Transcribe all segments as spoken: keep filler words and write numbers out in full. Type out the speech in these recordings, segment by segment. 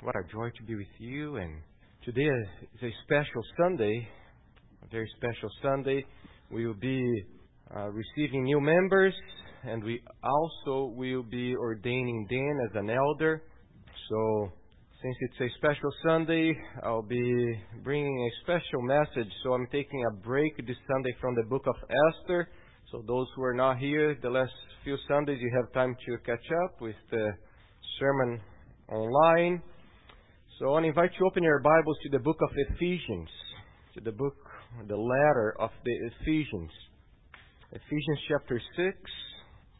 What a joy to be with you. And today is a special Sunday, a very special Sunday. We will be uh, receiving new members, and we also will be ordaining Dan as an elder. So since it's a special Sunday, I'll be bringing a special message. So I'm taking a break this Sunday from the book of Esther. So those who are not here the last few Sundays, you have time to catch up with the sermon online. So I want to invite you to open your Bibles to the book of Ephesians, to the book, the letter of the Ephesians. Ephesians chapter six,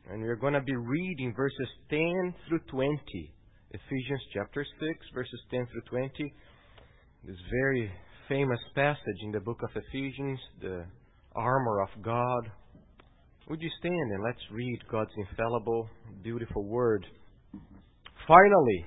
and we're going to be reading verses ten through twenty. Ephesians chapter six, verses ten through twenty. This very famous passage in the book of Ephesians, the armor of God. Would you stand and let's read God's infallible, beautiful word. Finally,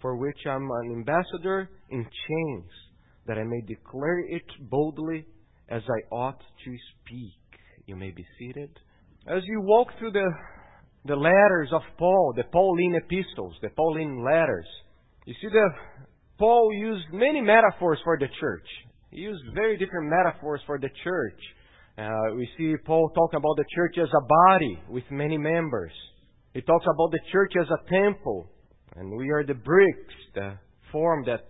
for which I am an ambassador in chains, that I may declare it boldly as I ought to speak. You may be seated. As you walk through the, the letters of Paul, the Pauline epistles, the Pauline letters, you see that Paul used many metaphors for the church. He used very different metaphors for the church. Uh, we see Paul talking about the church as a body with many members. He talks about the church as a temple, and we are the bricks that form that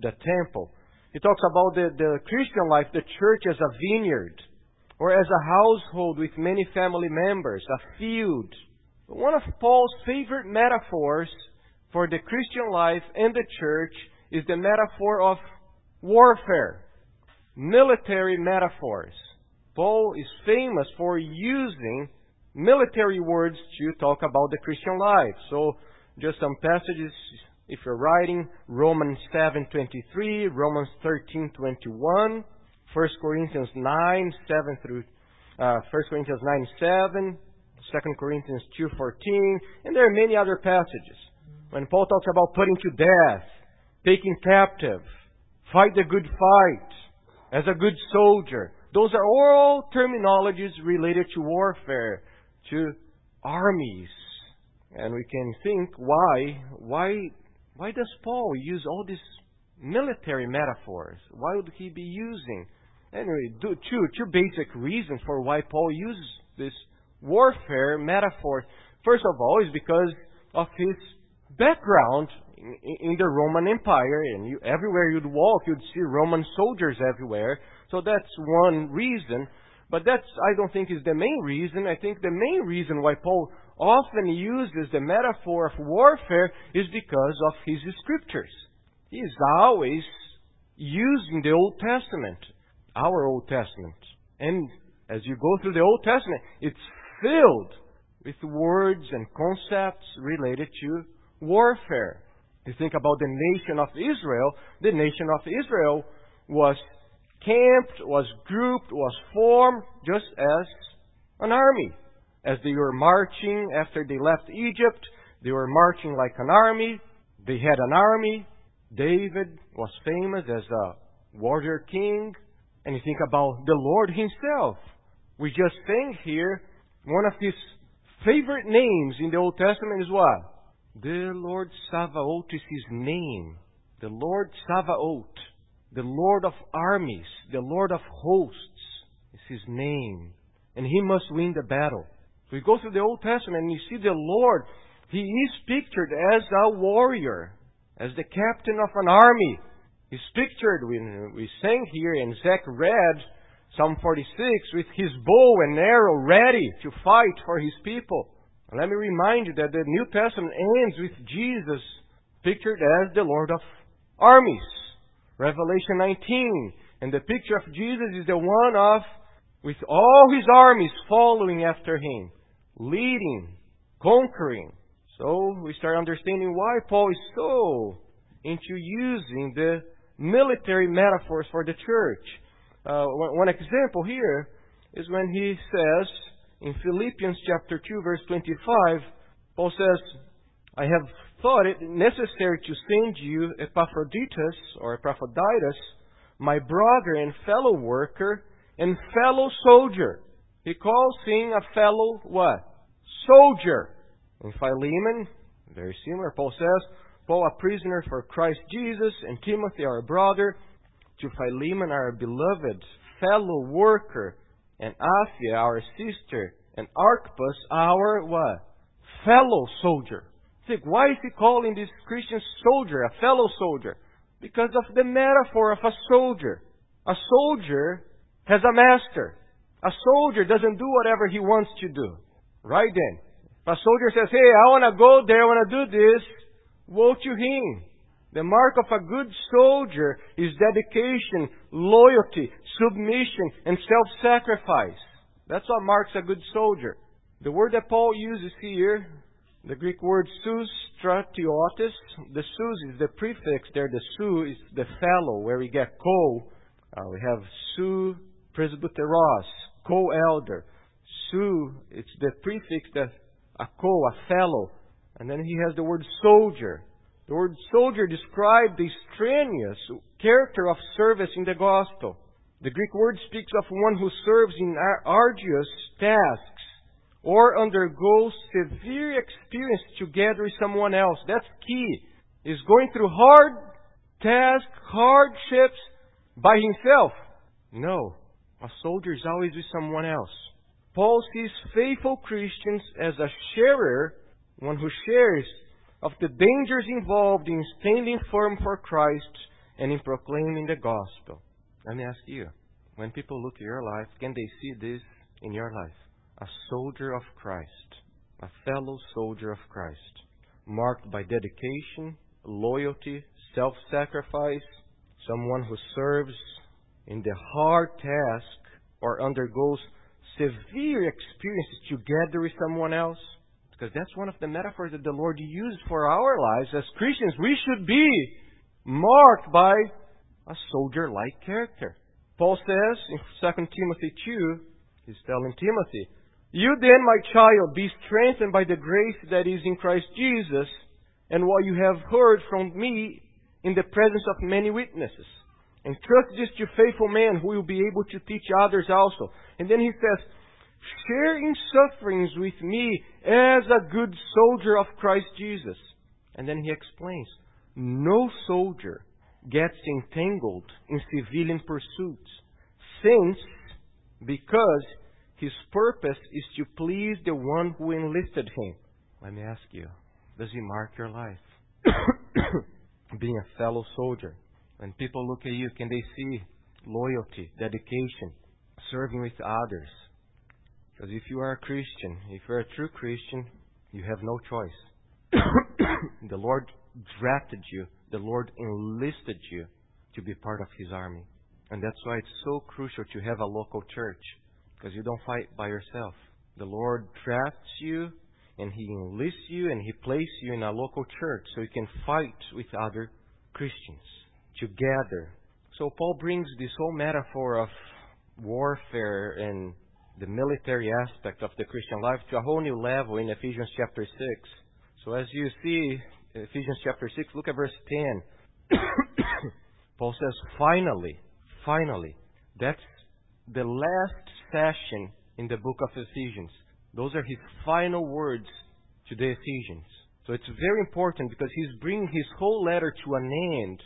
the temple. He talks about the, the Christian life, the church as a vineyard, or as a household with many family members, a field. One of Paul's favorite metaphors for the Christian life and the church is the metaphor of warfare, military metaphors. Paul is famous for using military words to talk about the Christian life. So, just some passages, if you're writing, Romans seven twenty-three, Romans thirteen twenty-one, First Corinthians nine, seven through, uh, First Corinthians nine, seven, Second Corinthians two fourteen, and there are many other passages. When Paul talks about putting to death, taking captive, fight the good fight, as a good soldier, those are all terminologies related to warfare, to armies. And we can think, why, why, why does Paul use all these military metaphors? Why would he be using? Anyway, two, two basic reasons for why Paul uses this warfare metaphor. First of all, is because of his background in, in the Roman Empire. And you, everywhere you'd walk, you'd see Roman soldiers everywhere. So that's one reason. But that's, I don't think, is the main reason. I think the main reason why Paul often uses the metaphor of warfare is because of his scriptures. He is always using the Old Testament, our Old Testament. And as you go through the Old Testament, it's filled with words and concepts related to warfare. You think about the nation of Israel. The nation of Israel was camped, was grouped, was formed just as an army. As they were marching after they left Egypt, they were marching like an army. They had an army. David was famous as a warrior king. and you think about the Lord Himself. We just sang here, one of His favorite names in the Old Testament is what? The Lord Sabaoth is His name. The Lord Sabaoth, the Lord of armies, the Lord of hosts is His name. And He must win the battle. So you go through the Old Testament and you see the Lord, He is pictured as a warrior, as the captain of an army. He's pictured, when we sang here and Zach read Psalm forty-six, with his bow and arrow ready to fight for His people. And let me remind you that the New Testament ends with Jesus pictured as the Lord of armies. Revelation nineteen. And the picture of Jesus is the one of, with all His armies following after Him, leading, conquering. So we start understanding why Paul is so into using the military metaphors for the church. Uh, one example here is when he says in Philippians chapter two, verse twenty-five, Paul says, I have thought it necessary to send you Epaphroditus, or Epaphroditus, my brother and fellow worker and fellow soldier. He calls him a fellow what? Soldier. In Philemon, very similar, Paul says, Paul, a prisoner for Christ Jesus, and Timothy, our brother, to Philemon, our beloved fellow worker, and Apphia, our sister, and Archippus, our what? Fellow soldier. Think, why is he calling this Christian soldier, a fellow soldier? Because of the metaphor of a soldier. A soldier has a master. A soldier doesn't do whatever he wants to do. Right then. If a soldier says, hey, I want to go there, I want to do this, woe to him. The mark of a good soldier is dedication, loyalty, submission, and self-sacrifice. That's what marks a good soldier. The word that Paul uses here, the Greek word sous stratiotes, the sous is the prefix there. The sous is the fellow, where we get co. Uh, we have sous presbyteros, co-elder. Sous, it's the prefix that a co, a fellow. And then he has the word soldier. The word soldier describes the strenuous character of service in the gospel. The Greek word speaks of one who serves in arduous tasks or undergoes severe experience together with someone else. That's key. He's going through hard tasks, hardships by himself. No. A soldier is always with someone else. Paul sees faithful Christians as a sharer, one who shares of the dangers involved in standing firm for Christ and in proclaiming the gospel. Let me ask you, when people look at your life, can they see this in your life? A soldier of Christ, a fellow soldier of Christ, marked by dedication, loyalty, self-sacrifice, someone who serves in the hard task or undergoes severe experiences together with someone else. Because that's one of the metaphors that the Lord used for our lives as Christians. We should be marked by a soldier-like character. Paul says in Second Timothy two, he's telling Timothy, you then, my child, be strengthened by the grace that is in Christ Jesus, and what you have heard from me in the presence of many witnesses. And trust this to faithful men who will be able to teach others also. And then he says, share in sufferings with me as a good soldier of Christ Jesus. And then he explains, no soldier gets entangled in civilian pursuits, since, because his purpose is to please the one who enlisted him. Let me ask you, does he mark your life? Being a fellow soldier. When people look at you, can they see loyalty, dedication, serving with others? Because if you are a Christian, if you are a true Christian, you have no choice. The Lord drafted you. The Lord enlisted you to be part of His army. And that's why it's so crucial to have a local church. Because you don't fight by yourself. The Lord drafts you, and He enlists you, and He places you in a local church so you can fight with other Christians together. So Paul brings this whole metaphor of warfare and the military aspect of the Christian life to a whole new level in Ephesians chapter six. So as you see, Ephesians chapter six, look at verse ten. Paul says, finally, finally, That's the last session in the book of Ephesians. Those are his final words to the Ephesians. So it's very important because he's bringing his whole letter to an end.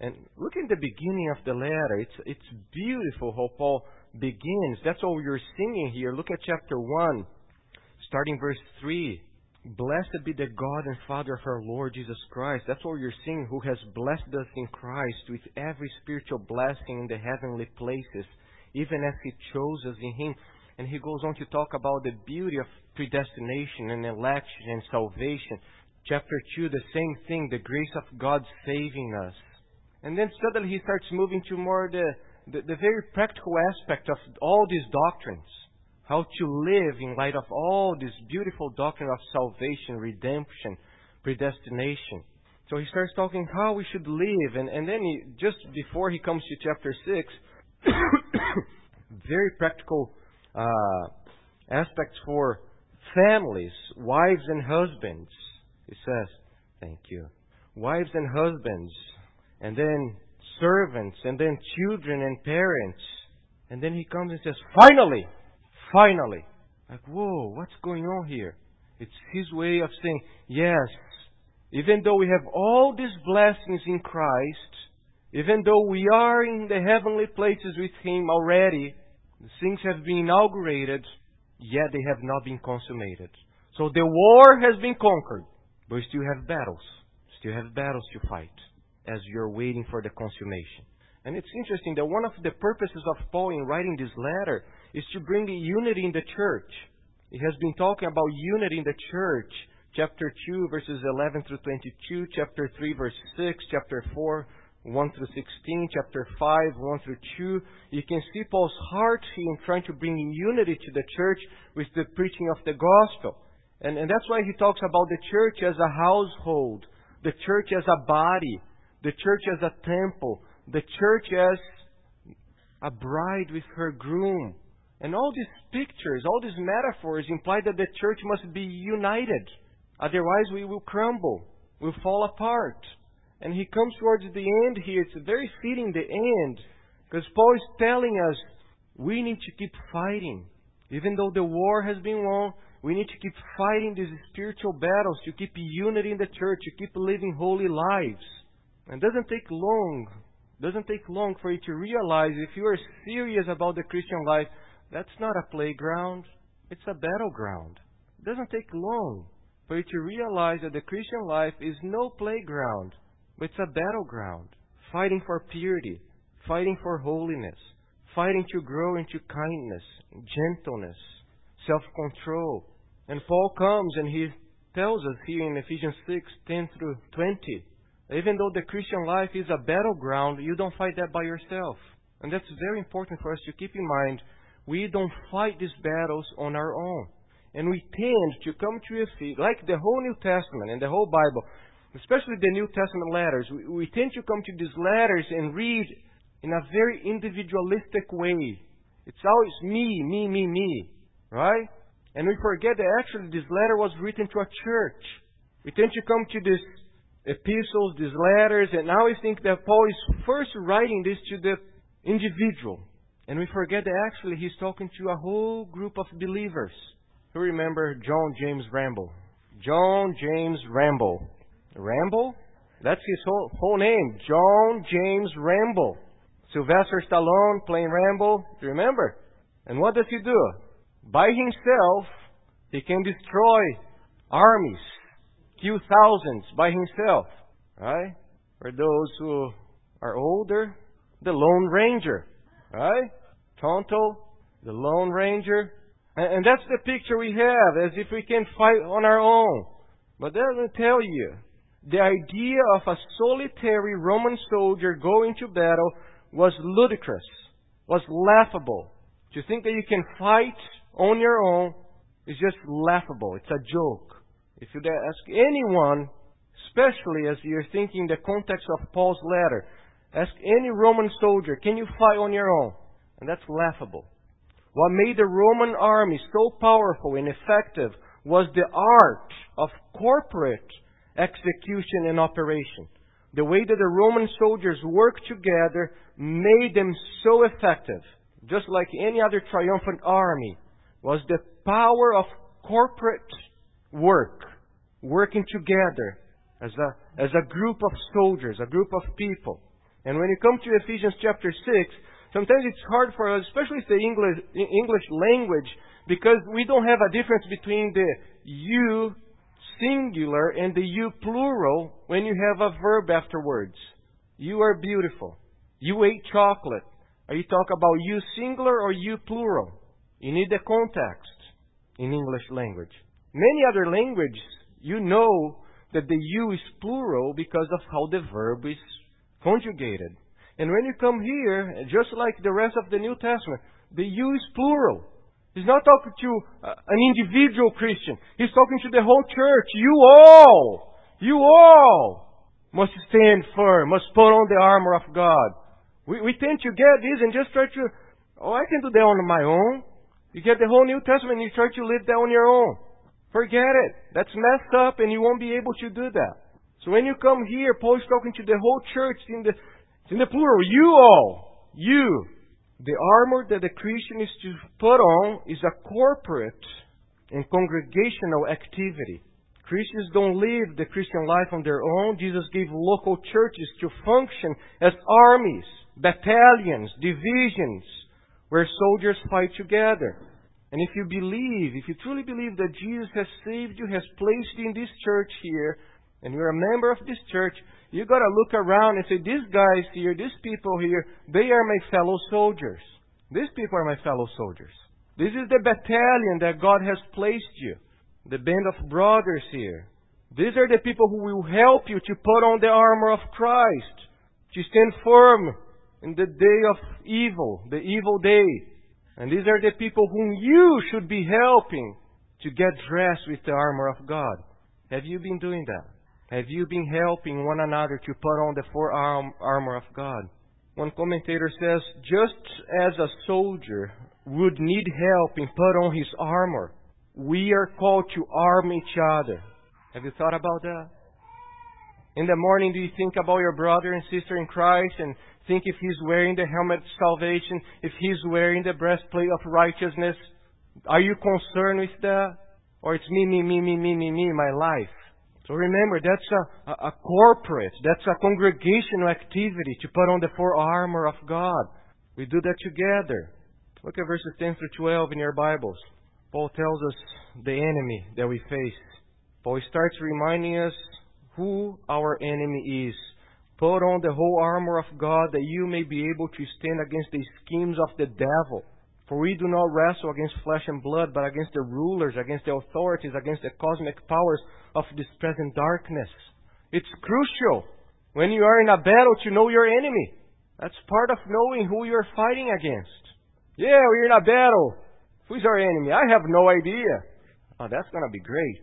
And look at the beginning of the letter. It's, it's beautiful how Paul begins. That's all you're seeing here. Look at chapter one, starting verse three. Blessed be the God and Father of our Lord Jesus Christ. That's all you're seeing, who has blessed us in Christ with every spiritual blessing in the heavenly places, even as He chose us in Him. And he goes on to talk about the beauty of predestination and election and salvation. Chapter two, the same thing, the grace of God saving us. And then suddenly he starts moving to more the, the, the very practical aspect of all these doctrines. How to live in light of all this beautiful doctrine of salvation, redemption, predestination. So he starts talking how we should live. And, and then he, just before he comes to chapter six, very practical Uh, aspects for families, wives and husbands. He says, thank you. Wives and husbands, and then servants, and then children and parents. And then he comes and says, finally, finally. Like, whoa, what's going on here? It's his way of saying, yes, even though we have all these blessings in Christ, even though we are in the heavenly places with Him already, things have been inaugurated, yet they have not been consummated. So the war has been conquered, but we still have battles. Still have battles to fight as you're waiting for the consummation. And it's interesting that one of the purposes of Paul in writing this letter is to bring unity in the church. He has been talking about unity in the church. Chapter two, verses eleven through twenty-two. Chapter three, verse six. Chapter four, one through sixteen, chapter five, one through two. You can see Paul's heart in trying to bring unity to the church with the preaching of the gospel. And, and that's why he talks about the church as a household, the church as a body, the church as a temple, the church as a bride with her groom. And all these pictures, all these metaphors imply that the church must be united. Otherwise, we will crumble, we'll fall apart. And he comes towards the end here. It's very fitting, the end. Because Paul is telling us we need to keep fighting. Even though the war has been won, we need to keep fighting these spiritual battles, to keep unity in the church, to keep living holy lives. And it doesn't take long. doesn't take long for you to realize if you are serious about the Christian life, that's not a playground. It's a battleground. It doesn't take long for you to realize that the Christian life is no playground. It's a battleground, fighting for purity, fighting for holiness, fighting to grow into kindness, gentleness, self-control. And Paul comes and he tells us here in Ephesians six, ten through twenty, even though the Christian life is a battleground, you don't fight that by yourself. And that's very important for us to keep in mind. We don't fight these battles on our own. And we tend to come to Ephesians, like the whole New Testament and the whole Bible, especially the New Testament letters, we, we tend to come to these letters and read in a very individualistic way. It's always me, me, me, me, right? And we forget that actually this letter was written to a church. We tend to come to these epistles, these letters, and now we think that Paul is first writing this to the individual. And we forget that actually he's talking to a whole group of believers. Who remember John James Rambo? John James Rambo. Rambo? That's his whole, whole name. John James Rambo. Sylvester Stallone playing Rambo. Do you remember? And what does he do? By himself, he can destroy armies. Kill thousands by himself. Right? For those who are older, the Lone Ranger. Right? Tonto, the Lone Ranger. And, and that's the picture we have, as if we can fight on our own. But that doesn't tell you. The idea of a solitary Roman soldier going to battle was ludicrous, was laughable. To think that you can fight on your own is just laughable. It's a joke. If you ask anyone, especially as you're thinking the context of Paul's letter, ask any Roman soldier, can you fight on your own? And that's laughable. What made the Roman army so powerful and effective was the art of corporate execution and operation. The way that the Roman soldiers worked together made them so effective, just like any other triumphant army, was the power of corporate work, working together as a, as a group of soldiers, a group of people. And when you come to Ephesians chapter six, sometimes it's hard for us, especially the English, English language, because we don't have a difference between the you singular and the you plural when you have a verb afterwards. You are beautiful. You ate chocolate. Are you talking about you singular or you plural? You need the context in English language. Many other languages, you know that the you is plural because of how the verb is conjugated. And when you come here, just like the rest of the New Testament, the you is plural. He's not talking to an individual Christian. He's talking to the whole church. You all, you all must stand firm, must put on the armor of God. We, we tend to get this and just try to, oh, I can do that on my own. You get the whole New Testament and you try to live that on your own. Forget it. That's messed up and you won't be able to do that. So when you come here, Paul is talking to the whole church in the, in the plural. You all. You. The armor that the Christian is to put on is a corporate and congregational activity. Christians don't live the Christian life on their own. Jesus gave local churches to function as armies, battalions, divisions, where soldiers fight together. And if you believe, if you truly believe that Jesus has saved you, has placed you in this church here, and you're a member of this church, you got to look around and say, these guys here, these people here, they are my fellow soldiers. These people are my fellow soldiers. This is the battalion that God has placed you. The band of brothers here. These are the people who will help you to put on the armor of Christ, to stand firm in the day of evil, the evil day. And these are the people whom you should be helping to get dressed with the armor of God. Have you been doing that? Have you been helping one another to put on the forearm armor of God? One commentator says, just as a soldier would need help in put on his armor, we are called to arm each other. Have you thought about that? In the morning, do you think about your brother and sister in Christ and think if he's wearing the helmet of salvation, if he's wearing the breastplate of righteousness? Are you concerned with that? Or it's me, me, me, me, me, me, me, my life. So remember, that's a, a, a corporate, that's a congregational activity to put on the full armor of God. We do that together. Look at verses ten through twelve in your Bibles. Paul tells us the enemy that we face. Paul starts reminding us who our enemy is. Put on the whole armor of God that you may be able to stand against the schemes of the devil. For we do not wrestle against flesh and blood, but against the rulers, against the authorities, against the cosmic powers of this present darkness. It's crucial when you are in a battle to know your enemy. That's part of knowing who you're fighting against. Yeah, we're in a battle. Who's our enemy? I have no idea. Oh, that's going to be great.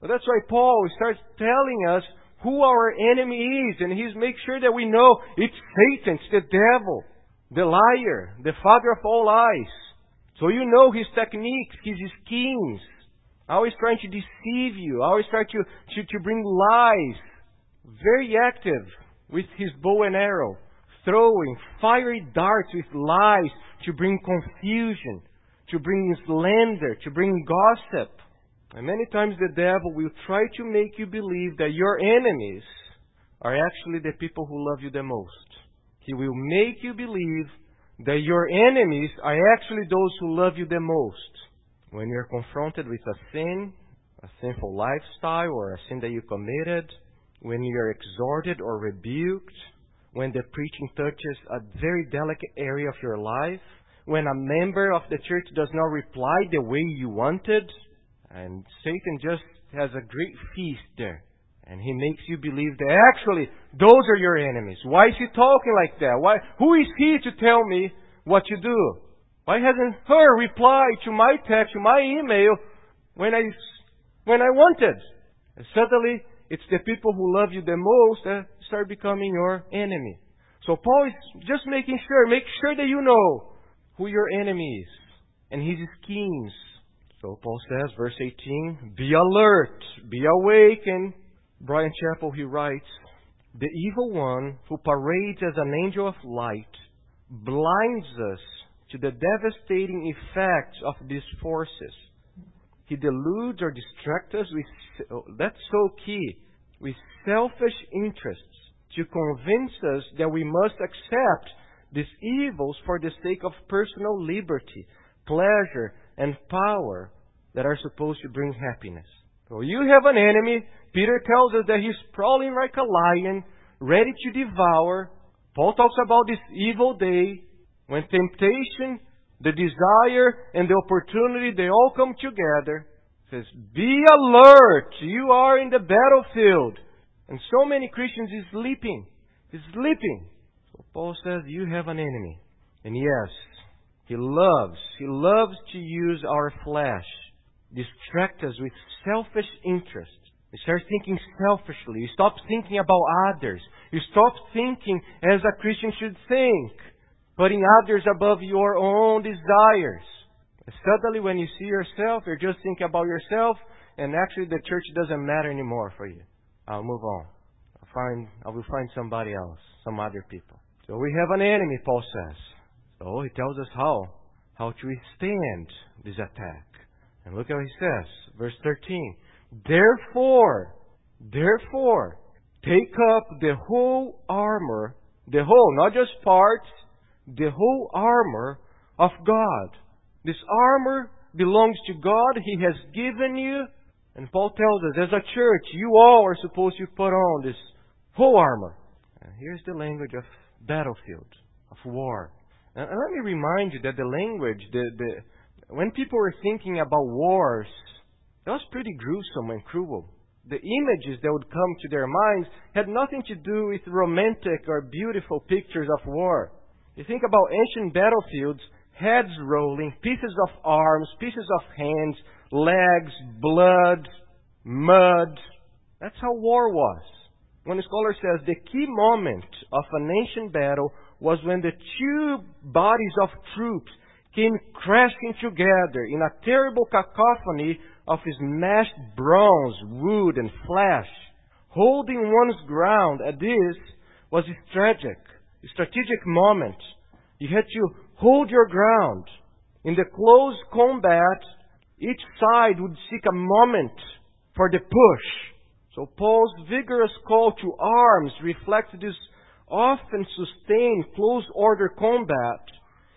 But that's why Paul starts telling us who our enemy is. And he's make sure that we know it's Satan, it's the devil, the liar, the father of all lies. So you know his techniques, his schemes. Always trying to deceive you. Always trying to, to, to bring lies. Very active with his bow and arrow. Throwing fiery darts with lies to bring confusion, to bring slander, to bring gossip. And many times the devil will try to make you believe that your enemies are actually the people who love you the most. He will make you believe that your enemies are actually those who love you the most. When you're confronted with a sin, a sinful lifestyle, or a sin that you committed, when you're exhorted or rebuked, when the preaching touches a very delicate area of your life, when a member of the church does not reply the way you wanted, and Satan just has a great feast there. And he makes you believe that actually, those are your enemies. Why is he talking like that? Why? Who is he to tell me what to do? Why hasn't her replied to my text, to my email, when I, when I wanted? And suddenly, it's the people who love you the most that start becoming your enemy. So Paul is just making sure, make sure that you know who your enemy is, and his schemes. So Paul says, verse eighteen, be alert, be awakened. Brian Chappell, he writes, the evil one who parades as an angel of light blinds us to the devastating effects of these forces. He deludes or distracts us with, that's so key, with selfish interests to convince us that we must accept these evils for the sake of personal liberty, pleasure, and power that are supposed to bring happiness. So you have an enemy. Peter tells us that he's prowling like a lion, ready to devour. Paul talks about this evil day when temptation, the desire, and the opportunity, they all come together. He says, be alert. You are in the battlefield. And so many Christians is sleeping. Is sleeping. So Paul says, you have an enemy. And yes, he loves. He loves to use our flesh. Distract us with selfish interests. You start thinking selfishly. You stop thinking about others. You stop thinking as a Christian should think, putting others above your own desires. Suddenly, when you see yourself, you're just thinking about yourself, and actually the church doesn't matter anymore for you. I'll move on. I'll find, I will find somebody else, some other people. So we have an enemy, Paul says. So he tells us how. How to withstand this attack. And look how he says, verse thirteen. Therefore, therefore, take up the whole armor, the whole, not just parts, the whole armor of God. This armor belongs to God. He has given you. And Paul tells us, as a church, you all are supposed to put on this whole armor. And here's the language of battlefield, of war. And let me remind you that the language, the, the when people were thinking about wars, that was pretty gruesome and cruel. The images that would come to their minds had nothing to do with romantic or beautiful pictures of war. You think about ancient battlefields, heads rolling, pieces of arms, pieces of hands, legs, blood, mud. That's how war was. One scholar says the key moment of an ancient battle was when the two bodies of troops came crashing together in a terrible cacophony of smashed bronze, wood, and flesh. Holding one's ground at this was a tragic, a strategic moment. You had to hold your ground. In the close combat, each side would seek a moment for the push. So Paul's vigorous call to arms reflects this often sustained close-order combat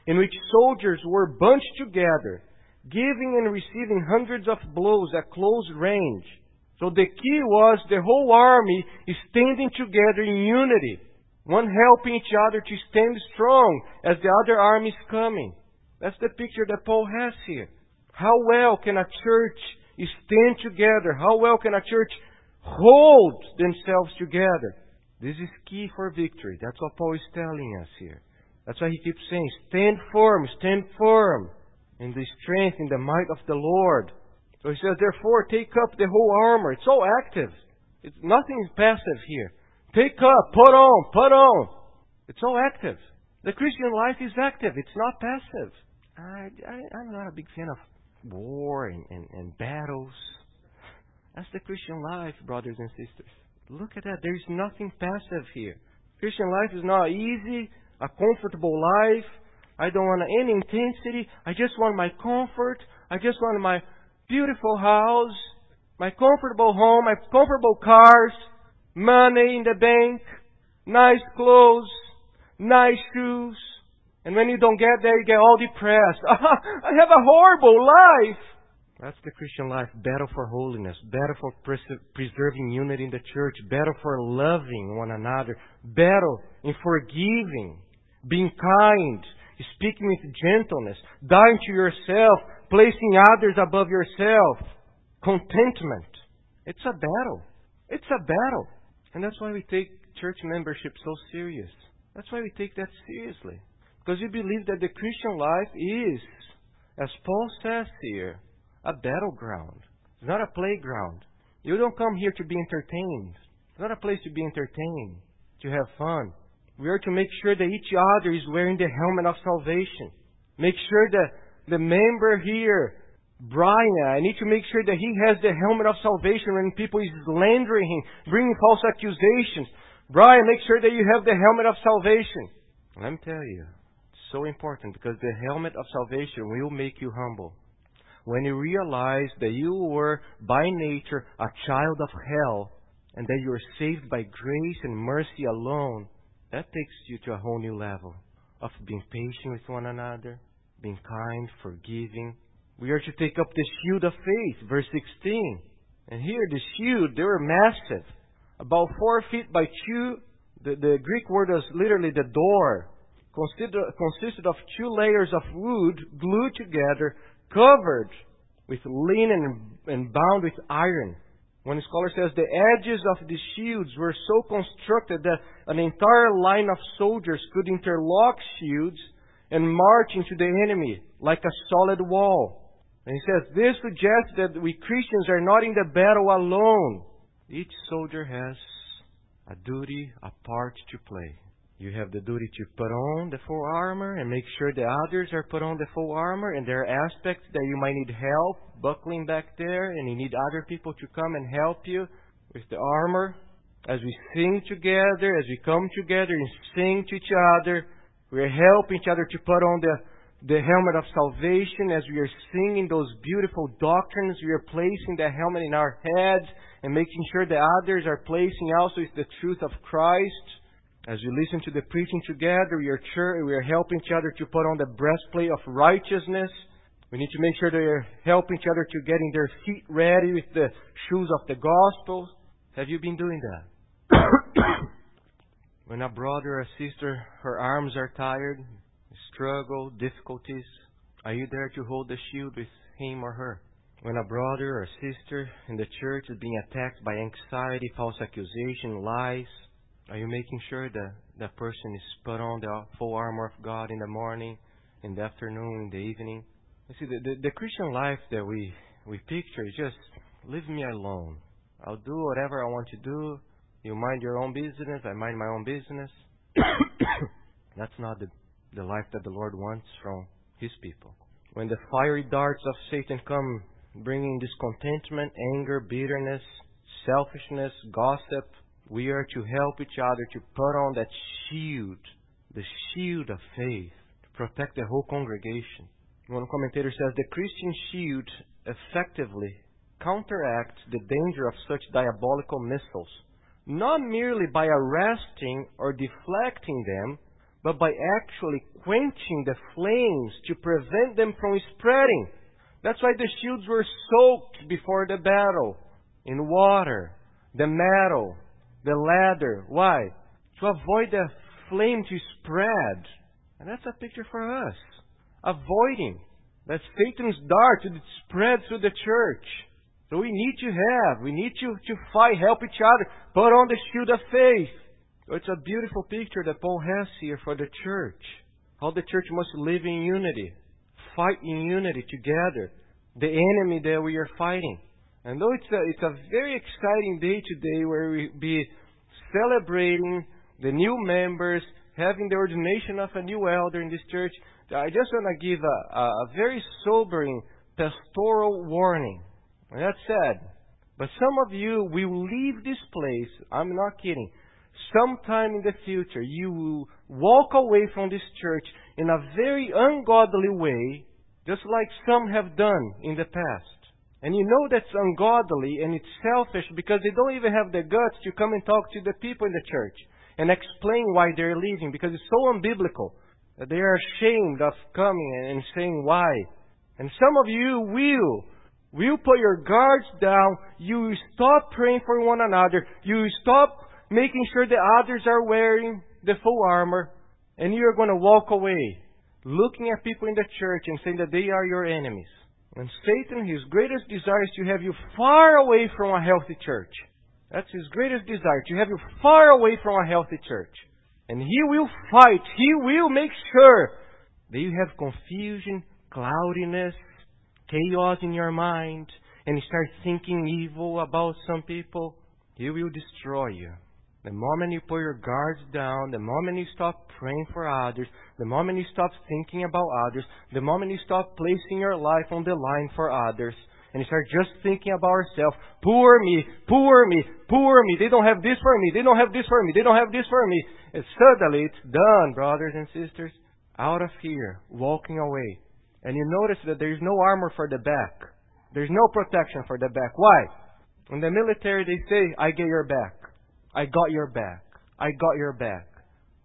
in which soldiers were bunched together, giving and receiving hundreds of blows at close range. So the key was the whole army is standing together in unity, one helping each other to stand strong as the other army is coming. That's the picture that Paul has here. How well can a church stand together? How well can a church hold themselves together? This is key for victory. That's what Paul is telling us here. That's why he keeps saying, stand firm, stand firm in the strength, in the might of the Lord. So he says, therefore, take up the whole armor. It's all active. It's nothing is passive here. Take up, put on, put on. It's all active. The Christian life is active. It's not passive. I, I, I'm not a big fan of war and, and, and battles. That's the Christian life, brothers and sisters. Look at that. There's nothing passive here. Christian life is not easy, a comfortable life. I don't want any intensity. I just want my comfort. I just want my beautiful house, my comfortable home, my comfortable cars, money in the bank, nice clothes, nice shoes. And when you don't get there, you get all depressed. I have a horrible life. That's the Christian life. Battle for holiness, battle for pres- preserving unity in the church, battle for loving one another, battle in forgiving, being kind, speaking with gentleness, dying to yourself, placing others above yourself, contentment. It's a battle. It's a battle. And that's why we take church membership so serious. That's why we take that seriously. Because we believe that the Christian life is, as Paul says here, a battleground. It's not a playground. You don't come here to be entertained. It's not a place to be entertained, to have fun. We are to make sure that each other is wearing the helmet of salvation. Make sure that the member here, Brian, I need to make sure that he has the helmet of salvation when people is slandering him, bringing false accusations. Brian, make sure that you have the helmet of salvation. Let me tell you, so important because the helmet of salvation will make you humble. When you realize that you were by nature a child of hell and that you are saved by grace and mercy alone, that takes you to a whole new level of being patient with one another, being kind, forgiving. We are to take up the shield of faith, verse sixteen. And here, the shield, they were massive, about four feet by two. The, the Greek word is literally the door. Consider, consisted of two layers of wood glued together, covered with linen and bound with iron. One scholar says the edges of the shields were so constructed that an entire line of soldiers could interlock shields and march into the enemy like a solid wall. And he says this suggests that we Christians are not in the battle alone. Each soldier has a duty, a part to play. You have the duty to put on the full armor and make sure the others are put on the full armor. And there are aspects that you might need help buckling back there. And you need other people to come and help you with the armor. As we sing together, as we come together and sing to each other, we are helping each other to put on the, the helmet of salvation. As we are singing those beautiful doctrines, we are placing the helmet in our heads and making sure the others are placing also the truth of Christ. As we listen to the preaching together, we are church, we are helping each other to put on the breastplate of righteousness. We need to make sure they are helping each other to getting their feet ready with the shoes of the gospel. Have you been doing that? When a brother or sister, her arms are tired, struggle, difficulties, are you there to hold the shield with him or her? When a brother or sister in the church is being attacked by anxiety, false accusation, lies, are you making sure that that person is put on the full armor of God in the morning, in the afternoon, in the evening? You see, the, the, the Christian life that we, we picture is just, leave me alone. I'll do whatever I want to do. You mind your own business, I mind my own business. That's not the, the life that the Lord wants from His people. When the fiery darts of Satan come, bringing discontentment, anger, bitterness, selfishness, gossip, we are to help each other to put on that shield, the shield of faith, to protect the whole congregation. One commentator says the Christian shield effectively counteracts the danger of such diabolical missiles, not merely by arresting or deflecting them, but by actually quenching the flames to prevent them from spreading. That's why the shields were soaked before the battle in water, the metal, the ladder. Why? To avoid the flame to spread. And that's a picture for us. Avoiding that Satan's dart to spread through the church. So we need to have, we need to, to fight, help each other, put on the shield of faith. It's a beautiful picture that Paul has here for the church. How the church must live in unity. Fight in unity together. The enemy that we are fighting. And though it's a, it's a very exciting day today where we be celebrating the new members, having the ordination of a new elder in this church, I just want to give a, a very sobering pastoral warning. And that's sad. But some of you will leave this place, I'm not kidding, sometime in the future, you will walk away from this church in a very ungodly way, just like some have done in the past. And you know that's ungodly and it's selfish because they don't even have the guts to come and talk to the people in the church and explain why they're leaving, because it's so unbiblical that they are ashamed of coming and saying why. And some of you will. Will put your guards down. You will stop praying for one another. You will stop making sure the others are wearing the full armor. And you are going to walk away looking at people in the church and saying that they are your enemies. And Satan, his greatest desire is to have you far away from a healthy church. That's his greatest desire, to have you far away from a healthy church. And he will fight. He will make sure that you have confusion, cloudiness, chaos in your mind, and you start thinking evil about some people. He will destroy you. The moment you put your guards down, the moment you stop praying for others, the moment you stop thinking about others, the moment you stop placing your life on the line for others, and you start just thinking about yourself, poor me, poor me, poor me, they don't have this for me, they don't have this for me, they don't have this for me. And suddenly it's done, brothers and sisters. out of here, walking away. And you notice that there's no armor for the back. There's no protection for the back. Why? In the military, they say, I get your back. I got your back. I got your back.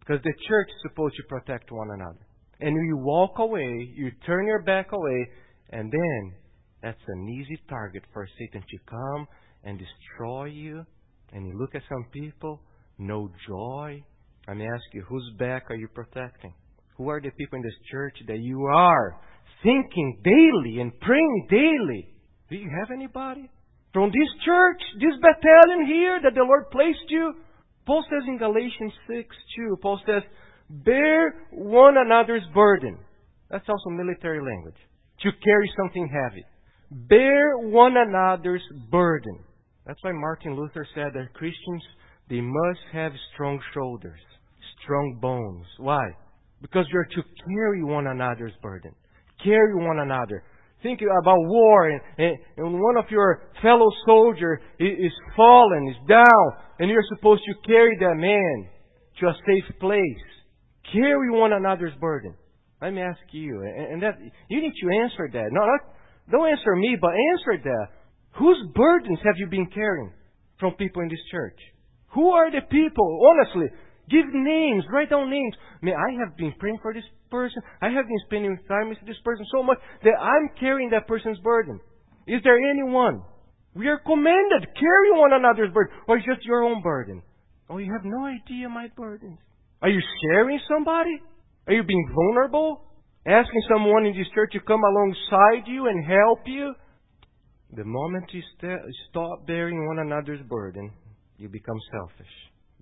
Because the church is supposed to protect one another. And you walk away, you turn your back away, and then that's an easy target for Satan to come and destroy you. And you look at some people, no joy. Let me ask you, whose back are you protecting? Who are the people in this church that you are thinking daily and praying daily? Do you have anybody from this church, this battalion here that the Lord placed you? Paul says in Galatians six two, Paul says, bear one another's burden. That's also military language. To carry something heavy. Bear one another's burden. That's why Martin Luther said that Christians, they must have strong shoulders, strong bones. Why? Because you're to carry one another's burden. Carry one another. Think about war, and, and, and one of your fellow soldiers is, is fallen, is down, and you're supposed to carry that man to a safe place. Carry one another's burden. Let me ask you, and, and that you need to answer that. No, not, don't answer me, but answer that. Whose burdens have you been carrying from people in this church? Who are the people? Honestly, give names. Write down names. Man, I have been praying for this person. I have been spending time with this person so much that I'm carrying that person's burden. Is there anyone? We are commanded. Carry one another's burden. Or just your own burden. Oh, you have no idea my burdens. Are you sharing somebody? Are you being vulnerable? Asking someone in this church to come alongside you and help you? The moment you st- stop bearing one another's burden, you become selfish.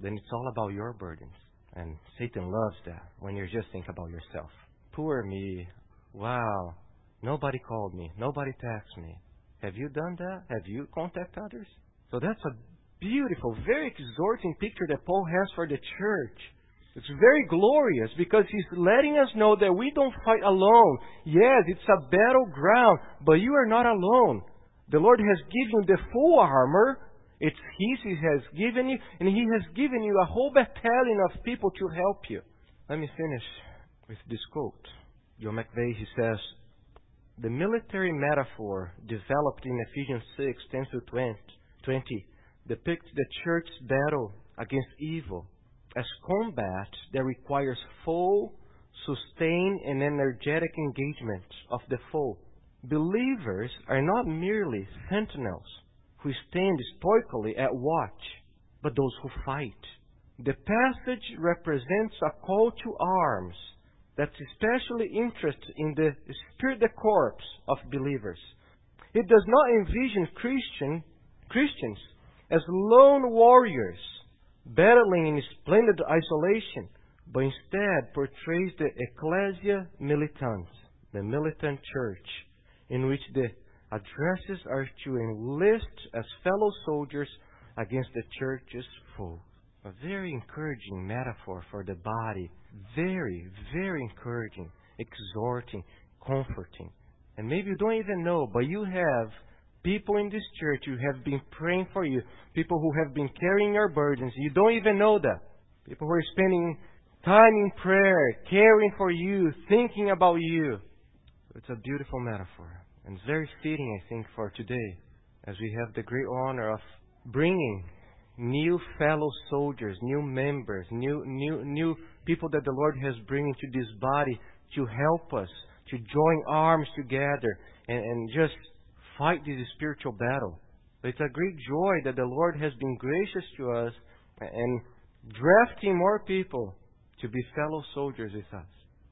Then it's all about your burdens. And Satan loves that, when you just think about yourself. Poor me. Wow. Nobody called me. Nobody texted me. Have you done that? Have you contacted others? So that's a beautiful, very exhorting picture that Paul has for the church. It's very glorious because he's letting us know that we don't fight alone. Yes, it's a battleground, but you are not alone. The Lord has given you the full armor. It's His He has given you, and He has given you a whole battalion of people to help you. Let me finish with this quote. John McVeigh, he says, the military metaphor developed in Ephesians six, ten to twenty depicts the church's battle against evil as combat that requires full, sustained, and energetic engagement of the foe. Believers are not merely sentinels who stand stoically at watch, but those who fight. The passage represents a call to arms that's especially interested in the spirit, the corpse of believers. It does not envision Christian Christians as lone warriors battling in splendid isolation, but instead portrays the ecclesia militant, the militant church, in which the addresses are to enlist as fellow soldiers against the church's foe. A very encouraging metaphor for the body. Very, very encouraging, exhorting, comforting. And maybe you don't even know, but you have people in this church who have been praying for you. People who have been carrying your burdens. You don't even know that. People who are spending time in prayer, caring for you, thinking about you. It's a beautiful metaphor. And it's very fitting, I think, for today, as we have the great honor of bringing new fellow soldiers, new members, new new new people that the Lord has bringing to this body to help us, to join arms together and, and just fight this spiritual battle. It's a great joy that the Lord has been gracious to us and drafting more people to be fellow soldiers with us.